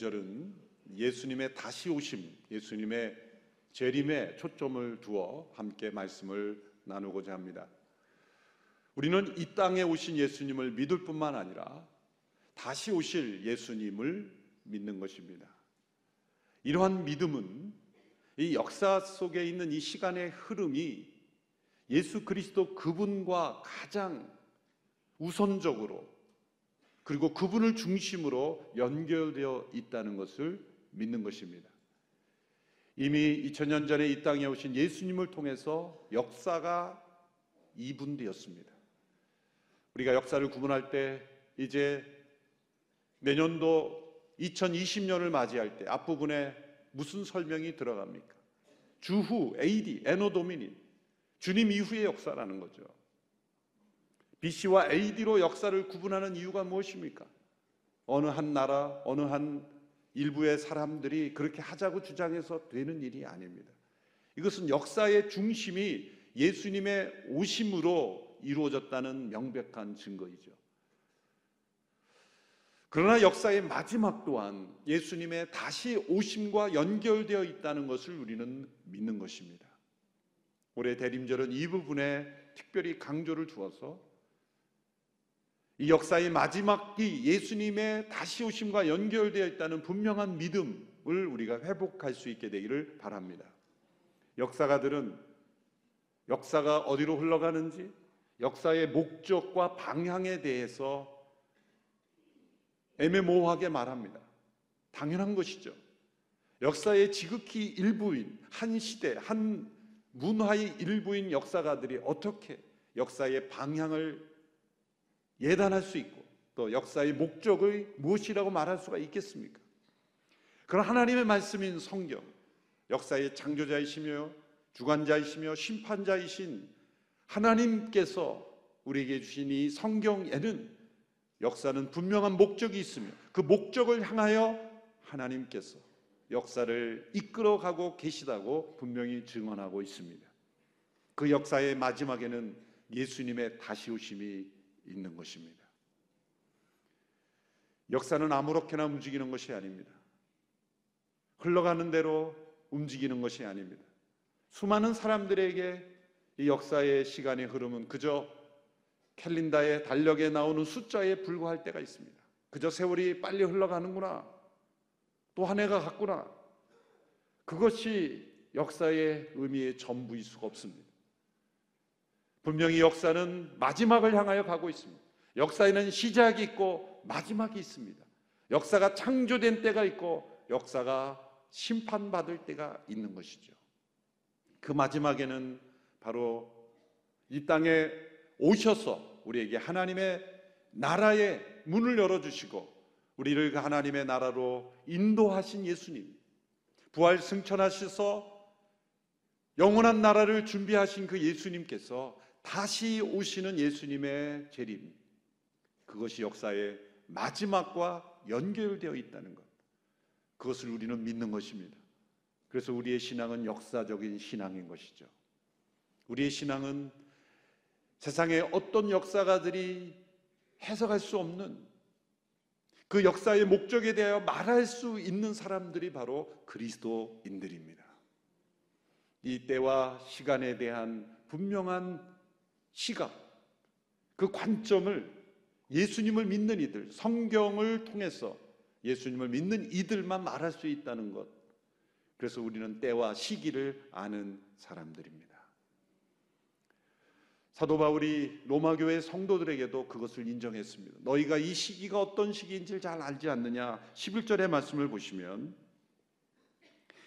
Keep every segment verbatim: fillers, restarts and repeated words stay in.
유월절은 예수님의 다시 오심, 예수님의 재림에 초점을 두어 함께 말씀을 나누고자 합니다. 우리는 이 땅에 오신 예수님을 믿을 뿐만 아니라 다시 오실 예수님을 믿는 것입니다. 이러한 믿음은 이 역사 속에 있는 이 시간의 흐름이 예수 그리스도 그분과 가장 우선적으로 그리고 그분을 중심으로 연결되어 있다는 것을 믿는 것입니다. 이미 이천 년 전에 이 땅에 오신 예수님을 통해서 역사가 이분되었습니다. 우리가 역사를 구분할 때 이제 내년도 이천이십 년을 맞이할 때 앞부분에 무슨 설명이 들어갑니까? 주후 에이디, 에노 도미니, 주님 이후의 역사라는 거죠. 비씨와 에이디로 역사를 구분하는 이유가 무엇입니까? 어느 한 나라, 어느 한 일부의 사람들이 그렇게 하자고 주장해서 되는 일이 아닙니다. 이것은 역사의 중심이 예수님의 오심으로 이루어졌다는 명백한 증거이죠. 그러나 역사의 마지막 또한 예수님의 다시 오심과 연결되어 있다는 것을 우리는 믿는 것입니다. 올해 대림절은 이 부분에 특별히 강조를 주어서 이 역사의 마지막이 예수님의 다시 오심과 연결되어 있다는 분명한 믿음을 우리가 회복할 수 있게 되기를 바랍니다. 역사가들은 역사가 어디로 흘러가는지, 역사의 목적과 방향에 대해서 애매모호하게 말합니다. 당연한 것이죠. 역사의 지극히 일부인 한 시대, 한 문화의 일부인 역사가들이 어떻게 역사의 방향을 예단할 수 있고 또 역사의 목적을 무엇이라고 말할 수가 있겠습니까? 그런 하나님의 말씀인 성경, 역사의 창조자이시며 주관자이시며 심판자이신 하나님께서 우리에게 주신 이 성경에는 역사는 분명한 목적이 있으며 그 목적을 향하여 하나님께서 역사를 이끌어가고 계시다고 분명히 증언하고 있습니다. 그 역사의 마지막에는 예수님의 다시 오심이 있는 것입니다. 역사는 아무렇게나 움직이는 것이 아닙니다. 흘러가는 대로 움직이는 것이 아닙니다. 수많은 사람들에게 이 역사의 시간의 흐름은 그저 캘린더에 달력에 나오는 숫자에 불과할 때가 있습니다. 그저 세월이 빨리 흘러가는구나, 또 한 해가 갔구나, 그것이 역사의 의미의 전부일 수가 없습니다. 분명히 역사는 마지막을 향하여 가고 있습니다. 역사에는 시작이 있고 마지막이 있습니다. 역사가 창조된 때가 있고 역사가 심판받을 때가 있는 것이죠. 그 마지막에는 바로 이 땅에 오셔서 우리에게 하나님의 나라의 문을 열어주시고 우리를 하나님의 나라로 인도하신 예수님, 부활 승천하셔서 영원한 나라를 준비하신 그 예수님께서 다시 오시는 예수님의 재림, 그것이 역사의 마지막과 연결되어 있다는 것, 그것을 우리는 믿는 것입니다. 그래서 우리의 신앙은 역사적인 신앙인 것이죠. 우리의 신앙은 세상의 어떤 역사가들이 해석할 수 없는 그 역사의 목적에 대하여 말할 수 있는 사람들이 바로 그리스도인들입니다. 이 때와 시간에 대한 분명한 시각, 그 관점을 예수님을 믿는 이들, 성경을 통해서 예수님을 믿는 이들만 말할 수 있다는 것, 그래서 우리는 때와 시기를 아는 사람들입니다. 사도 바울이 로마 교회 성도들에게도 그것을 인정했습니다. 너희가 이 시기가 어떤 시기인지를 잘 알지 않느냐. 십일 절의 말씀을 보시면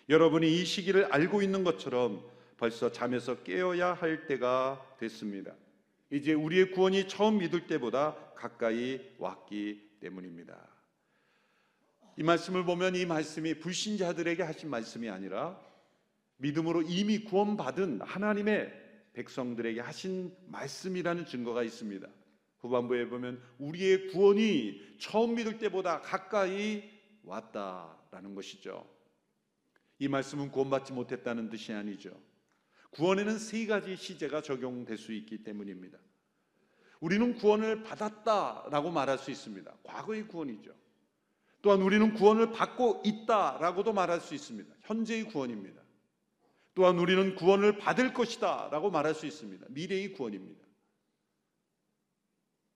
여러분이 이 시기를 알고 있는 것처럼 벌써 잠에서 깨어야 할 때가 됐습니다. 이제 우리의 구원이 처음 믿을 때보다 가까이 왔기 때문입니다. 이 말씀을 보면 이 말씀이 불신자들에게 하신 말씀이 아니라 믿음으로 이미 구원받은 하나님의 백성들에게 하신 말씀이라는 증거가 있습니다. 후반부에 보면 우리의 구원이 처음 믿을 때보다 가까이 왔다라는 것이죠. 이 말씀은 구원받지 못했다는 뜻이 아니죠. 구원에는 세 가지 시제가 적용될 수 있기 때문입니다. 우리는 구원을 받았다라고 말할 수 있습니다. 과거의 구원이죠. 또한 우리는 구원을 받고 있다라고도 말할 수 있습니다. 현재의 구원입니다. 또한 우리는 구원을 받을 것이다 라고 말할 수 있습니다. 미래의 구원입니다.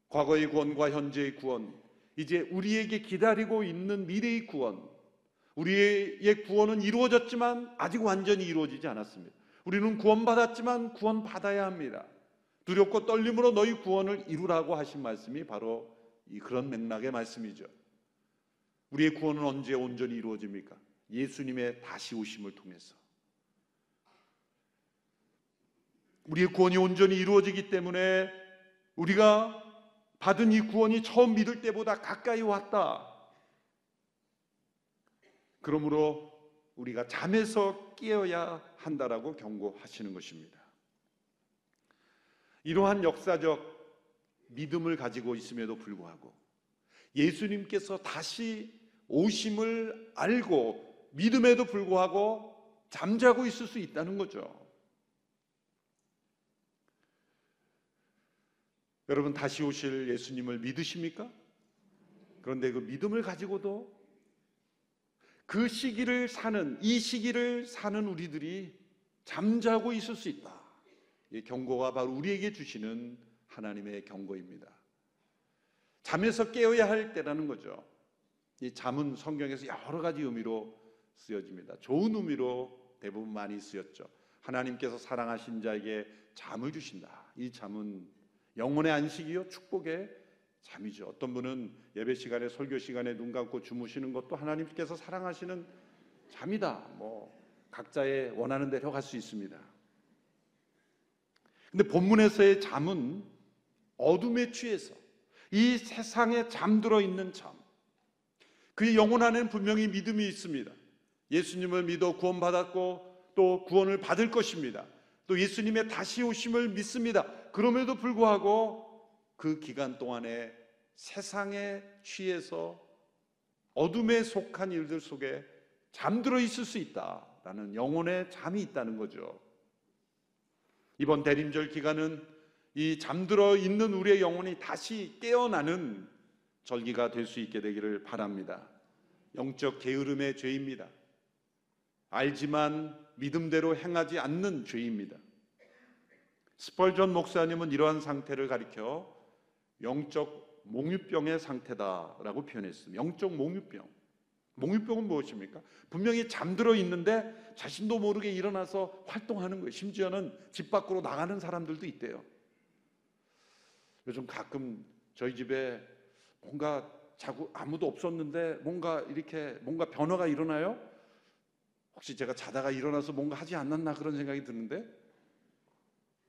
과거의 구원과 현재의 구원, 이제 우리에게 기다리고 있는 미래의 구원, 우리의 구원은 이루어졌지만 아직 완전히 이루어지지 않았습니다. 우리는 구원받았지만 구원받아야 합니다. 두렵고 떨림으로 너희 구원을 이루라고 하신 말씀이 바로 이 그런 맥락의 말씀이죠. 우리의 구원은 언제 온전히 이루어집니까? 예수님의 다시 오심을 통해서. 우리의 구원이 온전히 이루어지기 때문에 우리가 받은 이 구원이 처음 믿을 때보다 가까이 왔다. 그러므로 우리가 잠에서 깨어야 한다라고 경고하시는 것입니다. 이러한 역사적 믿음을 가지고 있음에도 불구하고 예수님께서 다시 오심을 알고 믿음에도 불구하고 잠자고 있을 수 있다는 거죠. 여러분, 다시 오실 예수님을 믿으십니까? 그런데 그 믿음을 가지고도 그 시기를 사는, 이 시기를 사는 우리들이 잠자고 있을 수 있다. 이 경고가 바로 우리에게 주시는 하나님의 경고입니다. 잠에서 깨어야 할 때라는 거죠. 이 잠은 성경에서 여러 가지 의미로 쓰여집니다. 좋은 의미로 대부분 많이 쓰였죠. 하나님께서 사랑하신 자에게 잠을 주신다. 이 잠은 영혼의 안식이요 축복의 잠이죠. 어떤 분은 예배 시간에, 설교 시간에 눈 감고 주무시는 것도 하나님께서 사랑하시는 잠이다. 뭐 각자의 원하는 대로 갈 수 있습니다. 근데 본문에서의 잠은 어둠에 취해서 이 세상에 잠들어 있는 잠, 그의 영혼 안에는 분명히 믿음이 있습니다. 예수님을 믿어 구원받았고 또 구원을 받을 것입니다. 또 예수님의 다시 오심을 믿습니다. 그럼에도 불구하고 그 기간 동안에 세상에 취해서 어둠에 속한 일들 속에 잠들어 있을 수 있다라는 영혼의 잠이 있다는 거죠. 이번 대림절 기간은 이 잠들어 있는 우리의 영혼이 다시 깨어나는 절기가 될 수 있게 되기를 바랍니다. 영적 게으름의 죄입니다. 알지만 믿음대로 행하지 않는 죄입니다. 스펄전 목사님은 이러한 상태를 가리켜 영적 몽유병의 상태다라고 표현했습니다. 영적 몽유병. 몽유병은 무엇입니까? 분명히 잠들어 있는데 자신도 모르게 일어나서 활동하는 거예요. 심지어는 집 밖으로 나가는 사람들도 있대요. 요즘 가끔 저희 집에 뭔가 자고 아무도 없었는데 뭔가 이렇게 뭔가 변화가 일어나요? 혹시 제가 자다가 일어나서 뭔가 하지 않았나 그런 생각이 드는데,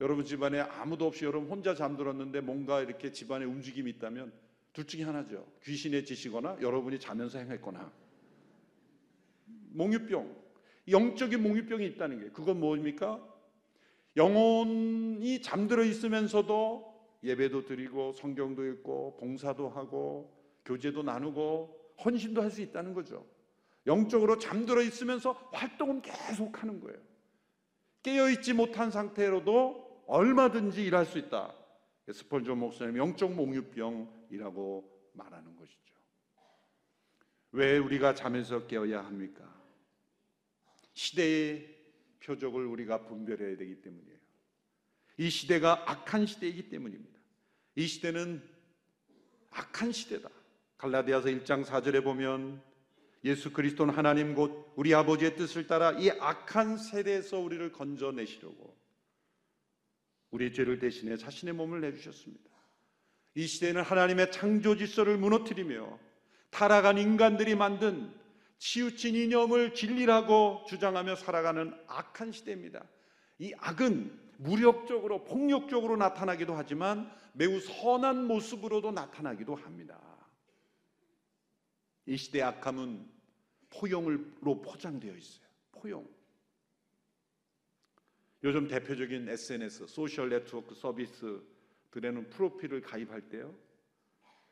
여러분 집안에 아무도 없이 여러분 혼자 잠들었는데 뭔가 이렇게 집안에 움직임이 있다면 둘 중에 하나죠. 귀신에 지시거나 여러분이 자면서 행했거나. 몽유병, 영적인 몽유병이 있다는 게, 그건 뭡니까? 영혼이 잠들어 있으면서도 예배도 드리고 성경도 읽고 봉사도 하고 교제도 나누고 헌신도 할 수 있다는 거죠. 영적으로 잠들어 있으면서 활동은 계속 하는 거예요. 깨어있지 못한 상태로도 얼마든지 일할 수 있다. 스펄전 목사님 영적 몽유병이라고 말하는 것이죠. 왜 우리가 잠에서 깨어야 합니까? 시대의 표적을 우리가 분별해야 되기 때문이에요. 이 시대가 악한 시대이기 때문입니다. 이 시대는 악한 시대다. 갈라디아서 일 장 사 절에 보면 예수 그리스도는 하나님 곧 우리 아버지의 뜻을 따라 이 악한 세대에서 우리를 건져내시려고 우리의 죄를 대신해 자신의 몸을 내주셨습니다. 이 시대는 하나님의 창조 질서를 무너뜨리며 타락한 인간들이 만든 치우친 이념을 진리라고 주장하며 살아가는 악한 시대입니다. 이 악은 무력적으로, 폭력적으로 나타나기도 하지만 매우 선한 모습으로도 나타나기도 합니다. 이 시대의 악함은 포용으로 포장되어 있어요. 포용. 요즘 대표적인 에스엔에스, 소셜 네트워크 서비스들에는 프로필을 가입할 때요,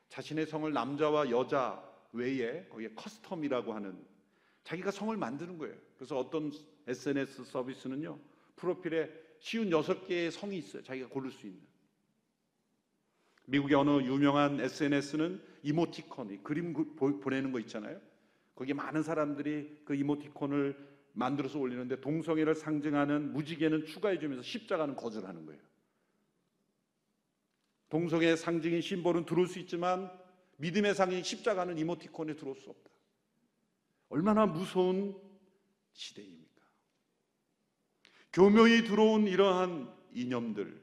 자신의 성을 남자와 여자 외에 거기에 커스텀이라고 하는, 자기가 성을 만드는 거예요. 그래서 어떤 에스엔에스 서비스는요, 프로필에 쉰여섯 개의 성이 있어요. 자기가 고를 수 있는. 미국의 어느 유명한 에스엔에스는 이모티콘이 그림 보내는 거 있잖아요. 거기에 많은 사람들이 그 이모티콘을 만들어서 올리는데 동성애를 상징하는 무지개는 추가해주면서 십자가는 거절하는 거예요. 동성애의 상징인 심볼은 들어올 수 있지만 믿음의 상징인 십자가는 이모티콘에 들어올 수 없다. 얼마나 무서운 시대입니까? 교묘히 들어온 이러한 이념들,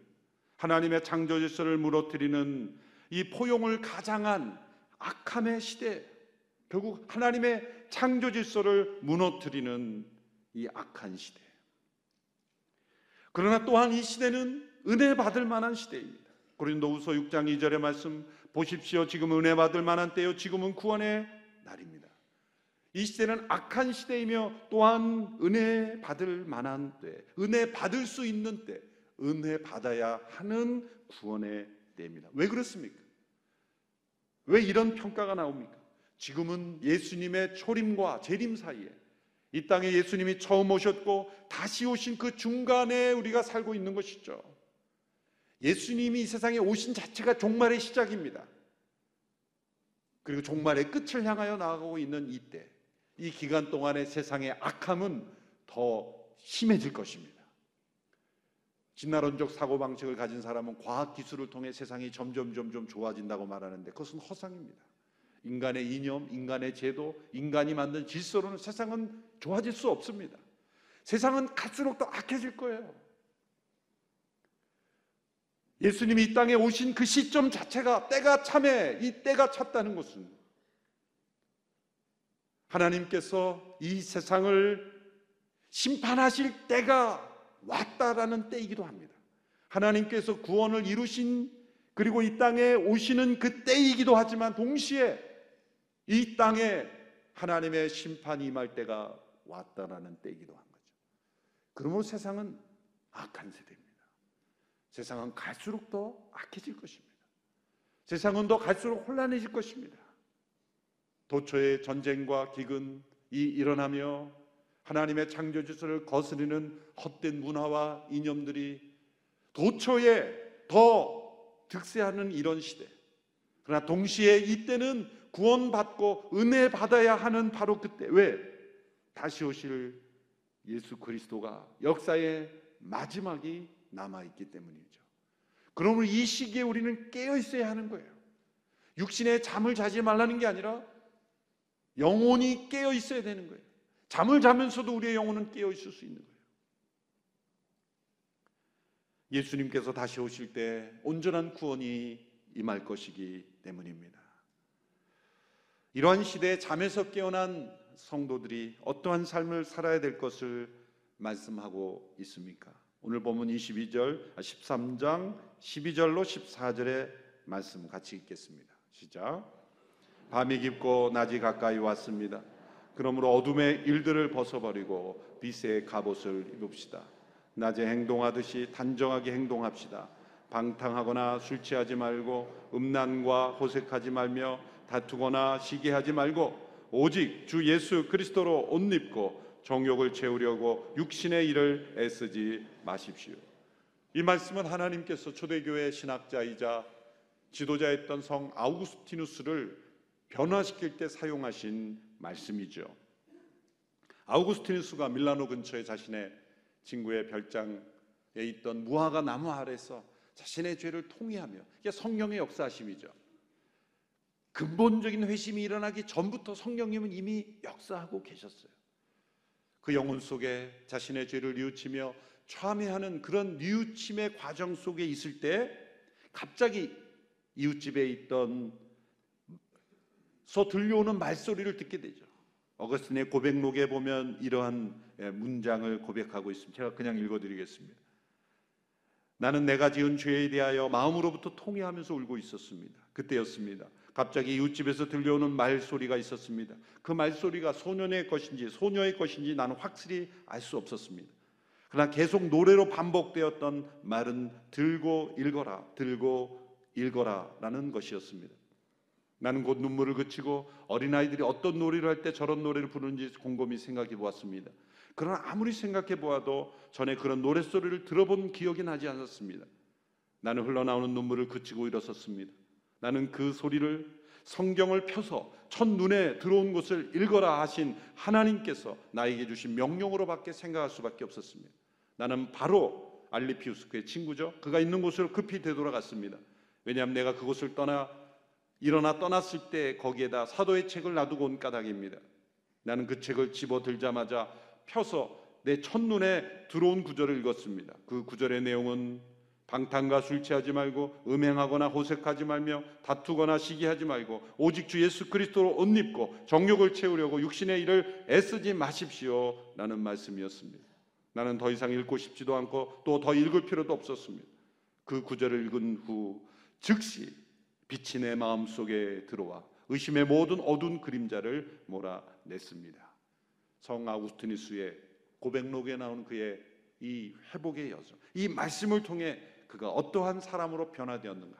하나님의 창조 질서를 무너뜨리는 이 포용을 가장한 악함의 시대, 결국 하나님의 창조 질서를 무너뜨리는 이 악한 시대. 그러나 또한 이 시대는 은혜 받을 만한 시대입니다. 고린도후서 육 장 이 절의 말씀 보십시오. 지금 은혜 받을 만한 때요, 지금은 구원의 날입니다. 이 시대는 악한 시대이며 또한 은혜 받을 만한 때, 은혜 받을 수 있는 때, 은혜 받아야 하는 구원의 때입니다. 왜 그렇습니까? 왜 이런 평가가 나옵니까? 지금은 예수님의 초림과 재림 사이에, 이 땅에 예수님이 처음 오셨고 다시 오신 그 중간에 우리가 살고 있는 것이죠. 예수님이 이 세상에 오신 자체가 종말의 시작입니다. 그리고 종말의 끝을 향하여 나아가고 있는 이때, 이 기간 동안의 세상의 악함은 더 심해질 것입니다. 진화론적 사고방식을 가진 사람은 과학기술을 통해 세상이 점점 점점 좋아진다고 말하는데 그것은 허상입니다. 인간의 이념, 인간의 제도, 인간이 만든 질서로는 세상은 좋아질 수 없습니다. 세상은 갈수록 더 악해질 거예요. 예수님이 이 땅에 오신 그 시점 자체가 때가 참에, 이 때가 찼다는 것은 하나님께서 이 세상을 심판하실 때가 왔다라는 때이기도 합니다. 하나님께서 구원을 이루신, 그리고 이 땅에 오시는 그 때이기도 하지만 동시에 이 땅에 하나님의 심판이 임할 때가 왔다라는 때이기도 한 거죠. 그러므로 세상은 악한 세대입니다. 세상은 갈수록 더 악해질 것입니다. 세상은 더 갈수록 혼란해질 것입니다. 도처의 전쟁과 기근이 일어나며 하나님의 창조 질서를 거스르는 헛된 문화와 이념들이 도처에 더 득세하는 이런 시대. 그러나 동시에 이때는 구원받고 은혜 받아야 하는 바로 그때. 왜? 다시 오실 예수 그리스도가, 역사의 마지막이 남아있기 때문이죠. 그러므로 이 시기에 우리는 깨어있어야 하는 거예요. 육신의 잠을 자지 말라는 게 아니라 영혼이 깨어있어야 되는 거예요. 잠을 자면서도 우리의 영혼은 깨어있을 수 있는 거예요. 예수님께서 다시 오실 때 온전한 구원이 임할 것이기 때문입니다. 이러한 시대에 잠에서 깨어난 성도들이 어떠한 삶을 살아야 될 것을 말씀하고 있습니까? 오늘 보면 이십이 절, 십삼 장 십이 절로 십사 절의 말씀 같이 읽겠습니다. 시작. 밤이 깊고 낮이 가까이 왔습니다. 그러므로 어둠의 일들을 벗어버리고 빛의 갑옷을 입읍시다. 낮에 행동하듯이 단정하게 행동합시다. 방탕하거나 술 취하지 말고 음란과 호색하지 말며 다투거나 시기하지 말고 오직 주 예수 그리스도로 옷 입고 정욕을 채우려고 육신의 일을 애쓰지 마십시오. 이 말씀은 하나님께서 초대교회 신학자이자 지도자였던 성 아우구스티누스를 변화시킬 때 사용하신 말씀이죠. 아우구스티누스가 밀라노 근처에 자신의 친구의 별장에 있던 무화과 나무 아래서 자신의 죄를 통회하며, 이게 성령의 역사하심이죠. 근본적인 회심이 일어나기 전부터 성령님은 이미 역사하고 계셨어요. 그 영혼 속에 자신의 죄를 뉘우치며 참회하는 그런 뉘우침의 과정 속에 있을 때 갑자기 이웃집에 있던 서 들려오는 말소리를 듣게 되죠. 어거스틴의 고백록에 보면 이러한 문장을 고백하고 있습니다. 제가 그냥 읽어드리겠습니다. 나는 내가 지은 죄에 대하여 마음으로부터 통회하면서 울고 있었습니다. 그때였습니다. 갑자기 이웃집에서 들려오는 말소리가 있었습니다. 그 말소리가 소년의 것인지 소녀의 것인지 나는 확실히 알 수 없었습니다. 그러나 계속 노래로 반복되었던 말은 들고 읽어라, 들고 읽어라 라는 것이었습니다. 나는 곧 눈물을 그치고 어린아이들이 어떤 놀이를 할 때 저런 노래를 부르는지 곰곰이 생각해 보았습니다. 그러나 아무리 생각해 보아도 전에 그런 노랫소리를 들어본 기억이 나지 않았습니다. 나는 흘러나오는 눈물을 그치고 일어섰습니다. 나는 그 소리를, 성경을 펴서 첫눈에 들어온 것을 읽어라 하신 하나님께서 나에게 주신 명령으로밖에 생각할 수밖에 없었습니다. 나는 바로 알리피우스크의 친구죠, 그가 있는 곳을 급히 되돌아갔습니다. 왜냐하면 내가 그곳을 떠나 일어나 떠났을 때 거기에다 사도의 책을 놔두고 온 까닭입니다. 나는 그 책을 집어들자마자 펴서 내 첫눈에 들어온 구절을 읽었습니다. 그 구절의 내용은 방탕과 술 취하지 말고 음행하거나 호색하지 말며 다투거나 시기하지 말고 오직 주 예수 그리스도로 옷 입고 정욕을 채우려고 육신의 일을 애쓰지 마십시오 라는 말씀이었습니다. 나는 더 이상 읽고 싶지도 않고 또 더 읽을 필요도 없었습니다. 그 구절을 읽은 후 즉시 빛이 내 마음속에 들어와 의심의 모든 어두운 그림자를 몰아냈습니다. 성 아우구스티누스의 고백록에 나온 그의 이 회복의 여정, 이 말씀을 통해 그가 어떠한 사람으로 변화되었는가.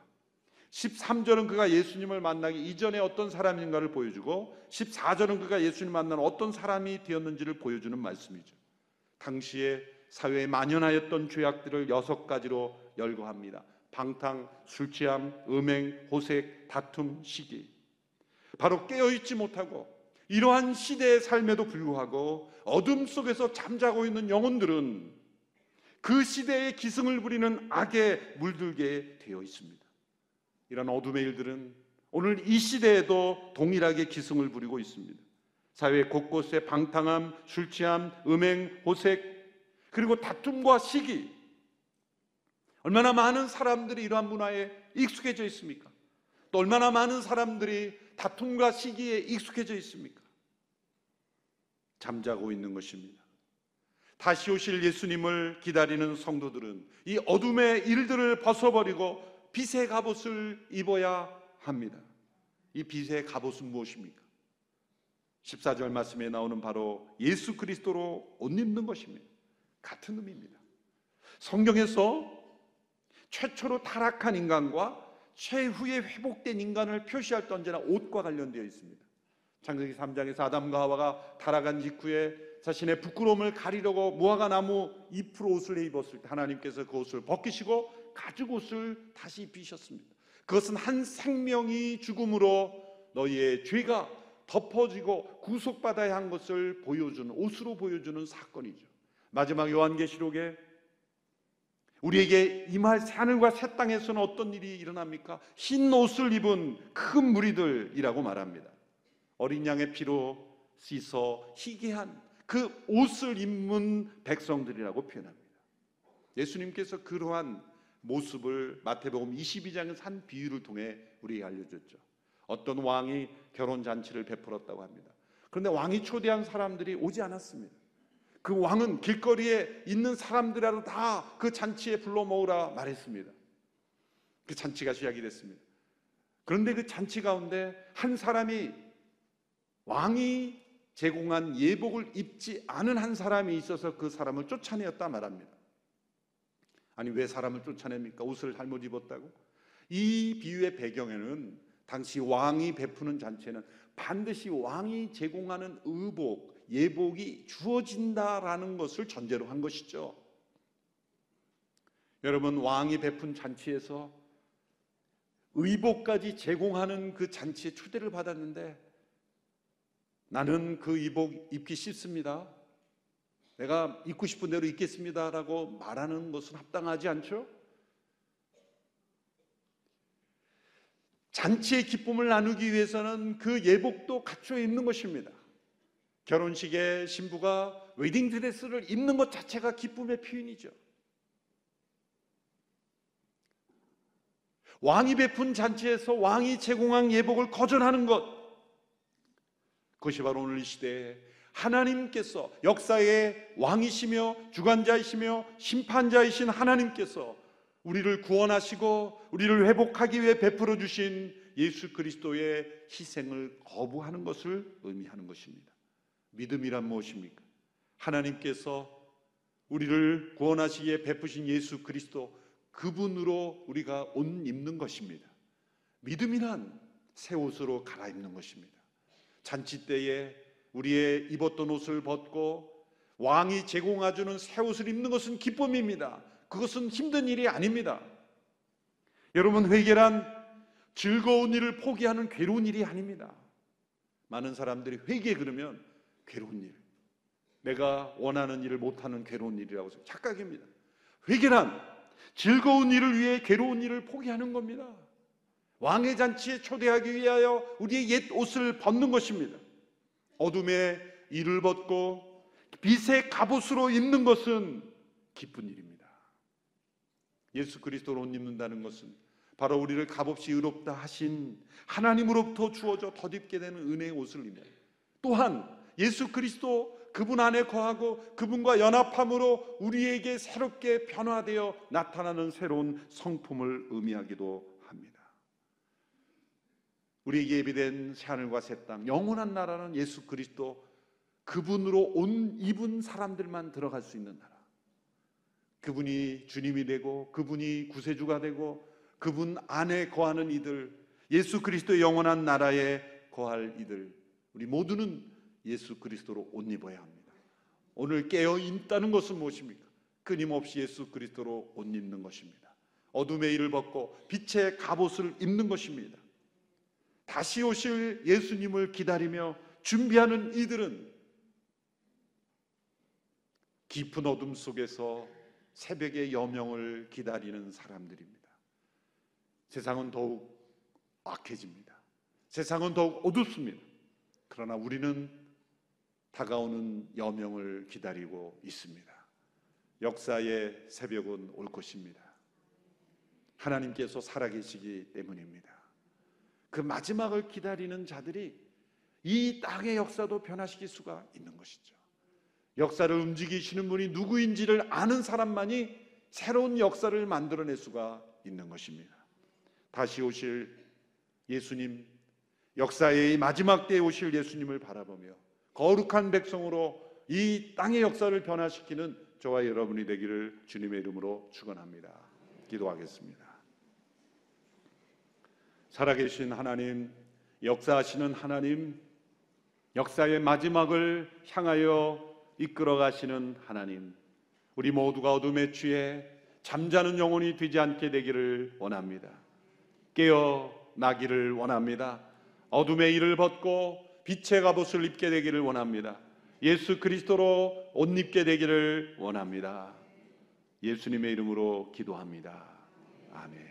십삼 절은 그가 예수님을 만나기 이전에 어떤 사람인가를 보여주고 십사 절은 그가 예수님을 만난 어떤 사람이 되었는지를 보여주는 말씀이죠. 당시에 사회에 만연하였던 죄악들을 여섯 가지로 열거합니다. 방탕, 술 취함, 음행, 호색, 다툼, 시기. 바로 깨어있지 못하고 이러한 시대의 삶에도 불구하고 어둠 속에서 잠자고 있는 영혼들은 그 시대의 기승을 부리는 악에 물들게 되어 있습니다. 이런 어둠의 일들은 오늘 이 시대에도 동일하게 기승을 부리고 있습니다. 사회 곳곳에 방탕함, 술 취함, 음행, 호색, 그리고 다툼과 시기. 얼마나 많은 사람들이 이러한 문화에 익숙해져 있습니까? 또 얼마나 많은 사람들이 다툼과 시기에 익숙해져 있습니까? 잠자고 있는 것입니다. 다시 오실 예수님을 기다리는 성도들은 이 어둠의 일들을 벗어버리고 빛의 갑옷을 입어야 합니다. 이 빛의 갑옷은 무엇입니까? 십사 절 말씀에 나오는 바로 예수 그리스도로 옷 입는 것입니다. 같은 의미입니다. 성경에서 최초로 타락한 인간과 최후에 회복된 인간을 표시할 때 언제나 옷과 관련되어 있습니다. 창세기 삼 장에서 아담과 하와가 타락한 직후에 자신의 부끄러움을 가리려고 무화과 나무 잎으로 옷을 입었을 때 하나님께서 그 옷을 벗기시고 가죽 옷을 다시 입히셨습니다. 그것은 한 생명이 죽음으로 너희의 죄가 덮어지고 구속받아야 한 것을 보여주는, 옷으로 보여주는 사건이죠. 마지막 요한계시록에 우리에게 임할 새하늘과 새 땅에서는 어떤 일이 일어납니까? 흰 옷을 입은 큰 무리들이라고 말합니다. 어린 양의 피로 씻어 희귀한 그 옷을 입은 백성들이라고 표현합니다. 예수님께서 그러한 모습을 마태복음 이십이 장에서 한 비유를 통해 우리에게 알려줬죠. 어떤 왕이 결혼잔치를 베풀었다고 합니다. 그런데 왕이 초대한 사람들이 오지 않았습니다. 그 왕은 길거리에 있는 사람들이라도 다 그 잔치에 불러 모으라 말했습니다. 그 잔치가 시작이 됐습니다. 그런데 그 잔치 가운데 한 사람이, 왕이 제공한 예복을 입지 않은 한 사람이 있어서 그 사람을 쫓아내었다 말합니다. 아니, 왜 사람을 쫓아냅니까? 옷을 잘못 입었다고? 이 비유의 배경에는 당시 왕이 베푸는 잔치에는 반드시 왕이 제공하는 의복, 예복이 주어진다라는 것을 전제로 한 것이죠. 여러분, 왕이 베푼 잔치에서 의복까지 제공하는 그 잔치에 초대를 받았는데 나는 그 의복 입기 싫습니다, 내가 입고 싶은 대로 입겠습니다 라고 말하는 것은 합당하지 않죠? 잔치의 기쁨을 나누기 위해서는 그 예복도 갖춰 입는 것입니다. 결혼식에 신부가 웨딩드레스를 입는 것 자체가 기쁨의 표현이죠. 왕이 베푼 잔치에서 왕이 제공한 예복을 거절하는 것, 그것이 바로 오늘 이 시대에 하나님께서, 역사의 왕이시며 주관자이시며 심판자이신 하나님께서 우리를 구원하시고 우리를 회복하기 위해 베풀어 주신 예수 그리스도의 희생을 거부하는 것을 의미하는 것입니다. 믿음이란 무엇입니까? 하나님께서 우리를 구원하시기에 베푸신 예수 그리스도, 그분으로 우리가 옷 입는 것입니다. 믿음이란 새 옷으로 갈아입는 것입니다. 잔치 때에 우리의 입었던 옷을 벗고 왕이 제공해주는 새 옷을 입는 것은 기쁨입니다. 그것은 힘든 일이 아닙니다. 여러분, 회개란 즐거운 일을 포기하는 괴로운 일이 아닙니다. 많은 사람들이 회개 그러면 괴로운 일, 내가 원하는 일을 못하는 괴로운 일이라고 생각합니다. 착각입니다. 회개란 즐거운 일을 위해 괴로운 일을 포기하는 겁니다. 왕의 잔치에 초대하기 위하여 우리의 옛 옷을 벗는 것입니다. 어둠의 이를 벗고 빛의 갑옷으로 입는 것은 기쁜 일입니다. 예수 그리스도를 옷 입는다는 것은 바로 우리를 값없이 의롭다 하신 하나님으로부터 주어져 덧입게 되는 은혜의 옷을 입는, 또한 예수 그리스도 그분 안에 거하고 그분과 연합함으로 우리에게 새롭게 변화되어 나타나는 새로운 성품을 의미하기도 합니다. 우리에게 예비된 새하늘과 새 땅, 영원한 나라는 예수 그리스도 그분으로 온 입은 사람들만 들어갈 수 있는 나라, 그분이 주님이 되고 그분이 구세주가 되고 그분 안에 거하는 이들, 예수 그리스도의 영원한 나라에 거할 이들, 우리 모두는 예수 그리스도로 옷 입어야 합니다. 오늘 깨어 있다는 것은 무엇입니까? 끊임없이 예수 그리스도로 옷 입는 것입니다. 어둠의 일을 벗고 빛의 갑옷을 입는 것입니다. 다시 오실 예수님을 기다리며 준비하는 이들은 깊은 어둠 속에서 새벽의 여명을 기다리는 사람들입니다. 세상은 더욱 악해집니다. 세상은 더욱 어둡습니다. 그러나 우리는 다가오는 여명을 기다리고 있습니다. 역사의 새벽은 올 것입니다. 하나님께서 살아계시기 때문입니다. 그 마지막을 기다리는 자들이 이 땅의 역사도 변화시킬 수가 있는 것이죠. 역사를 움직이시는 분이 누구인지를 아는 사람만이 새로운 역사를 만들어낼 수가 있는 것입니다. 다시 오실 예수님, 역사의 마지막 때에 오실 예수님을 바라보며 거룩한 백성으로 이 땅의 역사를 변화시키는 저와 여러분이 되기를 주님의 이름으로 축원합니다. 기도하겠습니다. 살아계신 하나님, 역사하시는 하나님, 역사의 마지막을 향하여 이끌어 가시는 하나님, 우리 모두가 어둠에 취해 잠자는 영혼이 되지 않게 되기를 원합니다. 깨어나기를 원합니다. 어둠의 일을 벗고 빛의 갑옷을 입게 되기를 원합니다. 예수 그리스도로 옷 입게 되기를 원합니다. 예수님의 이름으로 기도합니다. 아멘.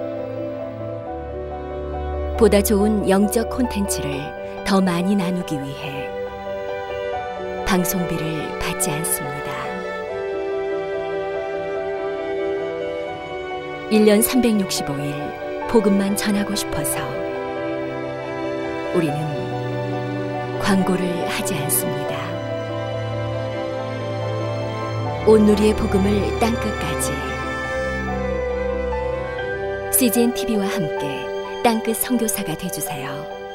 보다 좋은 영적 콘텐츠를 더 많이 나누기 위해 방송비를 받지 않습니다. 일 년 삼백육십오 일 복음만 전하고 싶어서 우리는 광고를 하지 않습니다. 온누리의 복음을 땅끝까지 씨지엔 티비와 함께 땅끝 선교사가 되어주세요.